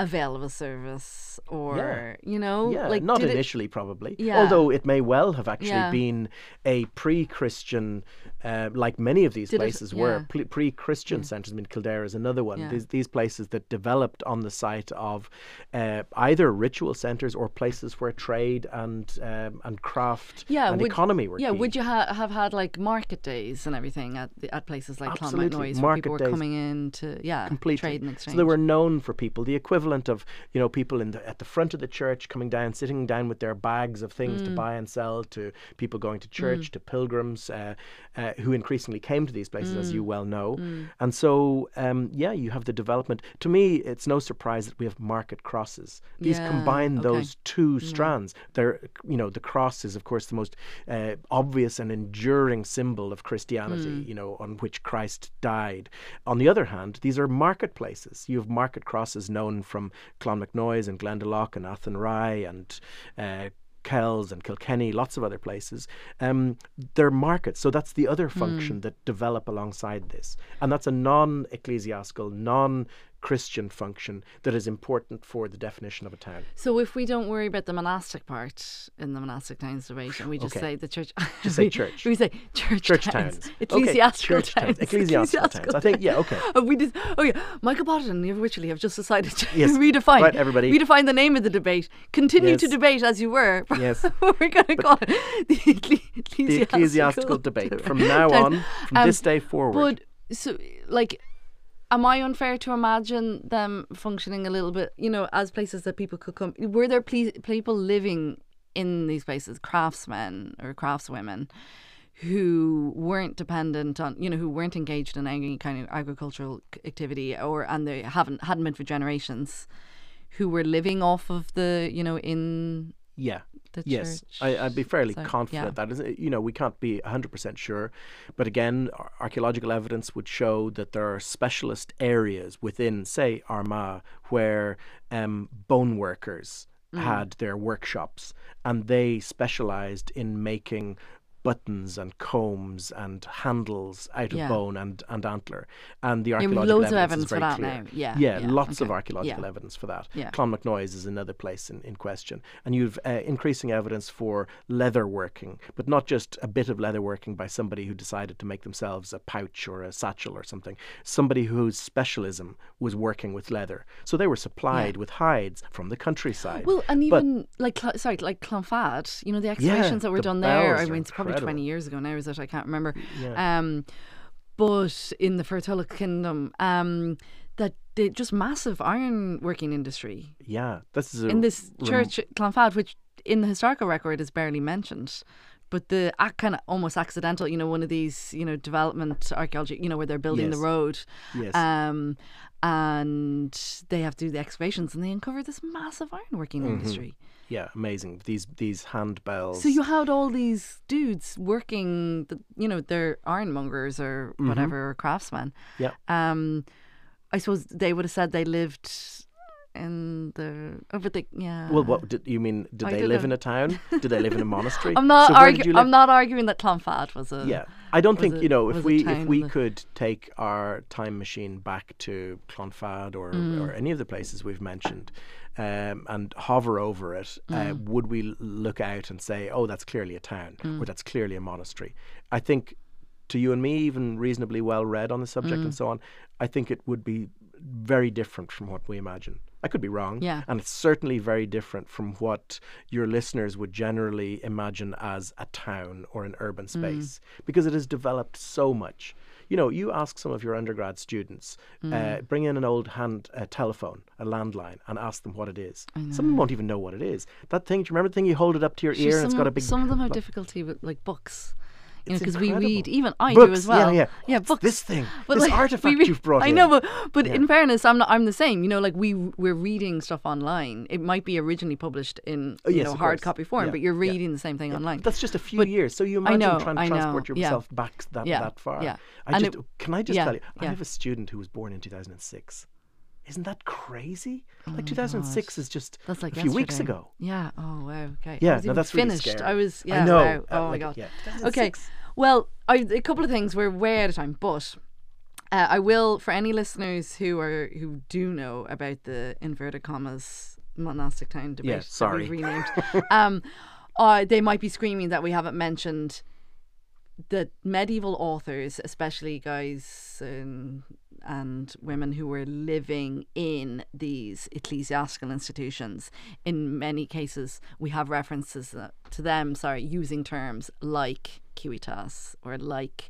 avail of a service or, yeah. you know? Yeah, like, not initially it, probably. Yeah. Although it may well have actually yeah. been a pre-Christian, uh, like many of these did places it, yeah. were, pre- pre-Christian yeah. centres. I mean, Kildare is another one. Yeah. These, these places that developed on the site of uh, either ritual centres or places where trade and um, and craft yeah, and would, economy were Yeah, key. Would you ha- have had like market days and everything at the, at places like Clonmacnoise where people days. were coming in to yeah, completely. trade and exchange? So they were known for people. The equivalent of, you know, people in the, at the front of the church coming down, sitting down with their bags of things mm. to buy and sell, to people going to church, mm. to pilgrims uh, uh, who increasingly came to these places, mm. as you well know. Mm. And so, um, yeah, you have the development. To me, it's no surprise that we have market crosses. These yeah, combine okay. those two mm. strands. They're, you know, the cross is, of course, the most uh, obvious and enduring symbol of Christianity, mm. you know, on which Christ died. On the other hand, these are marketplaces. You have market crosses known from From Clonmacnoise and Glendalough and Athenry and uh, Kells and Kilkenny, lots of other places. Um, they're markets, so that's the other function mm. that develop alongside this, and that's a non-ecclesiastical, non-Christian function that is important for the definition of a town. So if we don't worry about the monastic part in the monastic towns debate, and we just okay. say the church, just say church, we say church, church towns, towns. ecclesiastical okay. church towns, towns. ecclesiastical, ecclesiastical towns. I think yeah, okay. Uh, we just oh yeah, Michael Potterton and Niamh Wycherley have just decided to yes. redefine right, everybody. redefine the name of the debate. Continue yes. to debate as you were. Yes. We're going to call it the, ecle- ecclesiastical the ecclesiastical debate from now on, from um, this day forward. But so, like, am I unfair to imagine them functioning a little bit, you know, as places that people could come? Were there ple- people living in these places, craftsmen or craftswomen, who weren't dependent on, you know, who weren't engaged in any kind of agricultural activity, or and they haven't hadn't been for generations, who were living off of the, you know, in. Yeah. The yes, I, I'd be fairly so, confident yeah. that, you know, we can't be one hundred percent sure. But again, ar- archaeological evidence would show that there are specialist areas within, say, Armagh, where um, bone workers mm. had their workshops, and they specialised in making buttons and combs and handles out of yeah. bone and, and antler. And the archaeological yeah, evidence, evidence is very clear. Yeah, yeah, yeah, lots okay. of archaeological yeah. evidence for that. Yeah. Clonmacnoise is another place in, in question. And you've uh, increasing evidence for leather working, but not just a bit of leather working by somebody who decided to make themselves a pouch or a satchel or something. Somebody whose specialism was working with leather. So they were supplied yeah. with hides from the countryside. Well, and even but, like, cl- sorry, like Clonfad, you know, the excavations yeah, that were the done there, I mean, it's probably twenty years ago now, is it? I can't remember. Yeah. Um, but in the Fertilic Kingdom, um, that they just massive iron working industry. Yeah, this is a in this rem- church Clonfad, which in the historical record is barely mentioned, but the uh, kind of almost accidental, you know, one of these, you know, development archaeology, you know, where they're building yes. the road. Yes. Um, and they have to do the excavations, and they uncover this massive iron working mm-hmm. industry. Yeah, amazing. These these handbells. So you had all these dudes working, the, you know, they're ironmongers or mm-hmm. whatever, or craftsmen. Yeah. Um, I suppose they would have said they lived in the... Oh, but they, yeah. Well, what did you mean? Did I they live know. in a town? Did they live in a monastery? I'm not so arguing. I'm not arguing that Clonfad was a. Yeah, I don't think a, you know if we if we could take our time machine back to Clonfad or mm. or any of the places we've mentioned. Um, and hover over it, mm. uh, would we look out and say, oh, that's clearly a town mm. or that's clearly a monastery? I think to you and me, even reasonably well read on the subject mm. and so on, I think it would be very different from what we imagine. I could be wrong. Yeah. And it's certainly very different from what your listeners would generally imagine as a town or an urban space mm. because it has developed so much. You know, you ask some of your undergrad students, mm. uh, bring in an old hand uh, telephone, a landline, and ask them what it is. Some of them won't even know what it is. That thing, do you remember the thing you hold it up to your She's ear and it's got a big... Some of them have like, difficulty with, like, books. You it's know, because we read, even I books, do as well. Yeah, yeah. yeah books. This thing, but this like, artifact read, you've brought I in. I know, but, but yeah. in fairness, I'm not. I'm the same. You know, like we we're reading stuff online. It might be originally published in oh, you yes, know hard course. copy form, yeah. but you're reading yeah. the same thing yeah. online. That's just a few but years. So you imagine know, trying to transport yourself yeah. back that yeah. that far. Yeah. I and just, it, can I just yeah, tell you? Yeah. I have a student who was born in two thousand six. Isn't that crazy? Oh like two thousand six gosh. is just that's like a few yesterday. weeks ago. Yeah. Oh wow. Okay. Yeah. I was no, even that's finished. Really scary. I was. Yeah. I know. Wow. Oh uh, my like, god. Yeah. Okay. Well, I, a couple of things. We're way out of time, but uh, I will for any listeners who are who do know about the inverted commas monastic town debate. Yeah. Sorry. That we've renamed. um, uh, they might be screaming that we haven't mentioned the medieval authors, especially guys in. And women who were living in these ecclesiastical institutions. In many cases, we have references to them, sorry, using terms like civitas or like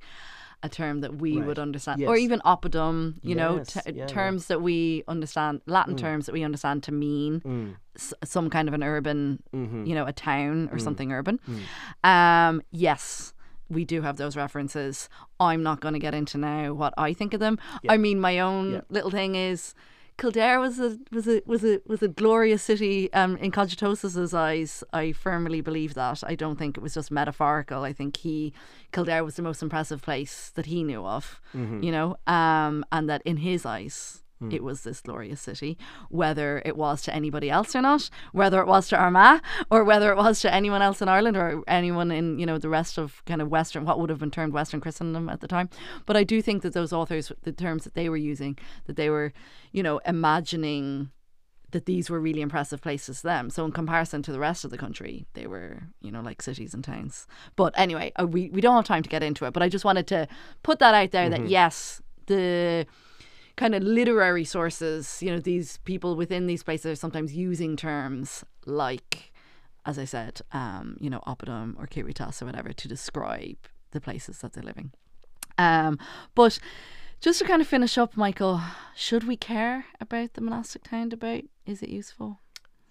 a term that we right. would understand, yes. or even oppidum, you yes. know, t- yeah, terms yeah. that we understand, Latin mm. terms that we understand to mean mm. s- some kind of an urban, mm-hmm. you know, a town or mm. something urban. Mm. Um, yes. We do have those references. I'm not going to get into now what I think of them. Yeah. I mean, my own yeah. little thing is Kildare was a was a was a was a glorious city. Um, in Cogitos's eyes, I firmly believe that. I don't think it was just metaphorical. I think he Kildare was the most impressive place that he knew of. Mm-hmm. You know, um, and that in his eyes. Mm. It was this glorious city, whether it was to anybody else or not, whether it was to Armagh or whether it was to anyone else in Ireland or anyone in, you know, the rest of kind of Western, what would have been termed Western Christendom at the time. But I do think that those authors, the terms that they were using, that they were, you know, imagining that these were really impressive places to them. So in comparison to the rest of the country, they were, you know, like cities and towns. But anyway, we, we don't have time to get into it, but I just wanted to put that out there mm-hmm. that yes, the... kind of literary sources, you know, these people within these places are sometimes using terms like, as I said, um, you know, oppidum or civitas or whatever to describe the places that they're living. Um, but just to kind of finish up, Michael, should we care about the monastic town debate? Is it useful?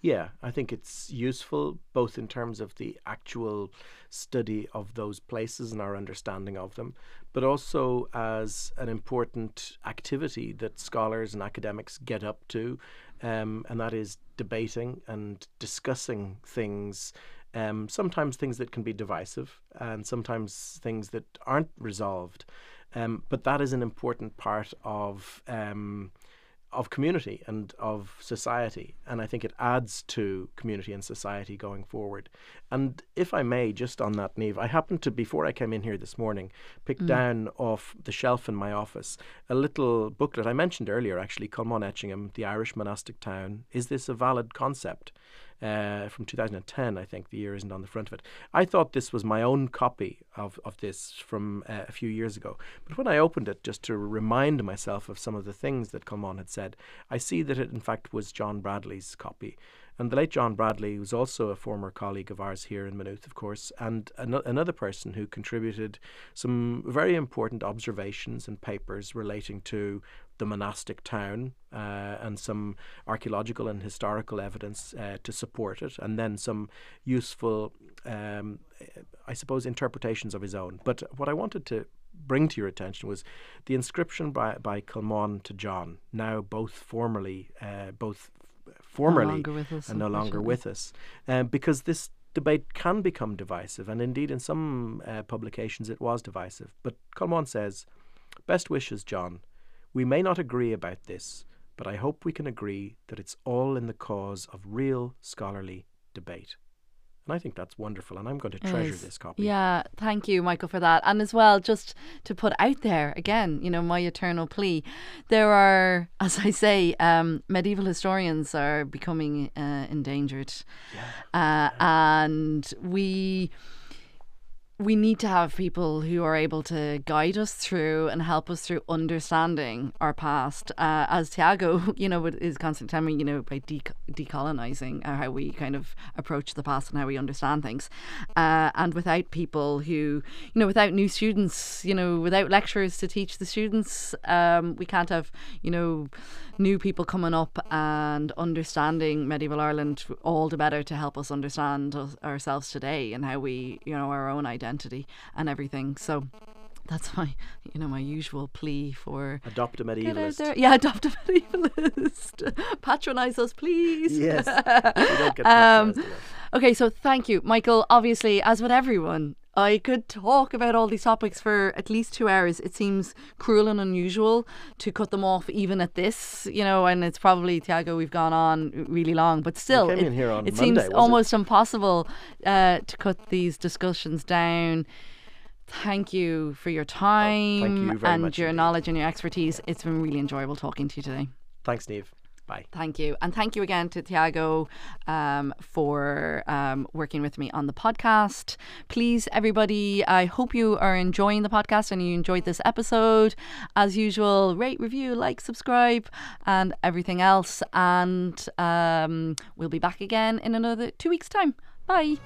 Yeah, I think it's useful both in terms of the actual study of those places and our understanding of them, but also as an important activity that scholars and academics get up to, um, and that is debating and discussing things, um, sometimes things that can be divisive and sometimes things that aren't resolved. Um, but that is an important part of... Um, of community and of society. And I think it adds to community and society going forward. And if I may, just on that, Niamh, I happened to, before I came in here this morning, pick mm. down off the shelf in my office a little booklet I mentioned earlier, actually, Colmán Etchingham, The Irish Monastic Town, Is This a Valid Concept? Uh, from two thousand ten, I think, the year isn't on the front of it. I thought this was my own copy of, of this from uh, a few years ago. But when I opened it, just to remind myself of some of the things that Colmán had said, I see that it, in fact, was John Bradley's copy. And the late John Bradley, who's also a former colleague of ours here in Maynooth, of course, and an another person who contributed some very important observations and papers relating to the monastic town uh, and some archaeological and historical evidence uh, to support it, and then some useful, um, I suppose, interpretations of his own. But what I wanted to bring to your attention was the inscription by, by Colmán to John, now both formerly, uh, both formerly and no longer with us, um, because this debate can become divisive, and indeed in some uh, publications it was divisive. But Colmán says, "Best wishes, John. We may not agree about this, but I hope we can agree that it's all in the cause of real scholarly debate." And I think that's wonderful, and I'm going to treasure this copy. Yeah, thank you, Michael, for that. And as well, just to put out there, again, you know, my eternal plea, there are, as I say, um, medieval historians are becoming uh, endangered. Yeah. Uh, yeah. And we... we need to have people who are able to guide us through and help us through understanding our past. Uh, as Tiago, you know, is constantly telling me, you know, by de decolonizing uh, how we kind of approach the past and how we understand things. Uh, and without people who, you know, without new students, you know, without lecturers to teach the students, um, we can't have, you know, new people coming up and understanding medieval Ireland all the better to help us understand us, ourselves today and how we, you know, our own identity. Identity and everything. So that's my, you know, my usual plea for adopt a medievalist. Yeah, adopt a medievalist. Patronize us, please. Yes. You don't get um, okay, so thank you, Michael. Obviously, as with everyone, I could talk about all these topics for at least two hours. It seems cruel and unusual to cut them off even at this, you know, and it's probably, Tiago, we've gone on really long, but still, it, it Monday, seems almost it? impossible uh, to cut these discussions down. Thank you for your time oh, thank you very and much your indeed. knowledge and your expertise. It's been really enjoyable talking to you today. Thanks, Niamh. Bye. Thank you. And thank you again to Tiago um, for um, working with me on the podcast. Please, everybody, I hope you are enjoying the podcast and you enjoyed this episode. As usual, rate, review, like, subscribe, and everything else. And um, we'll be back again in another two weeks' time. Bye.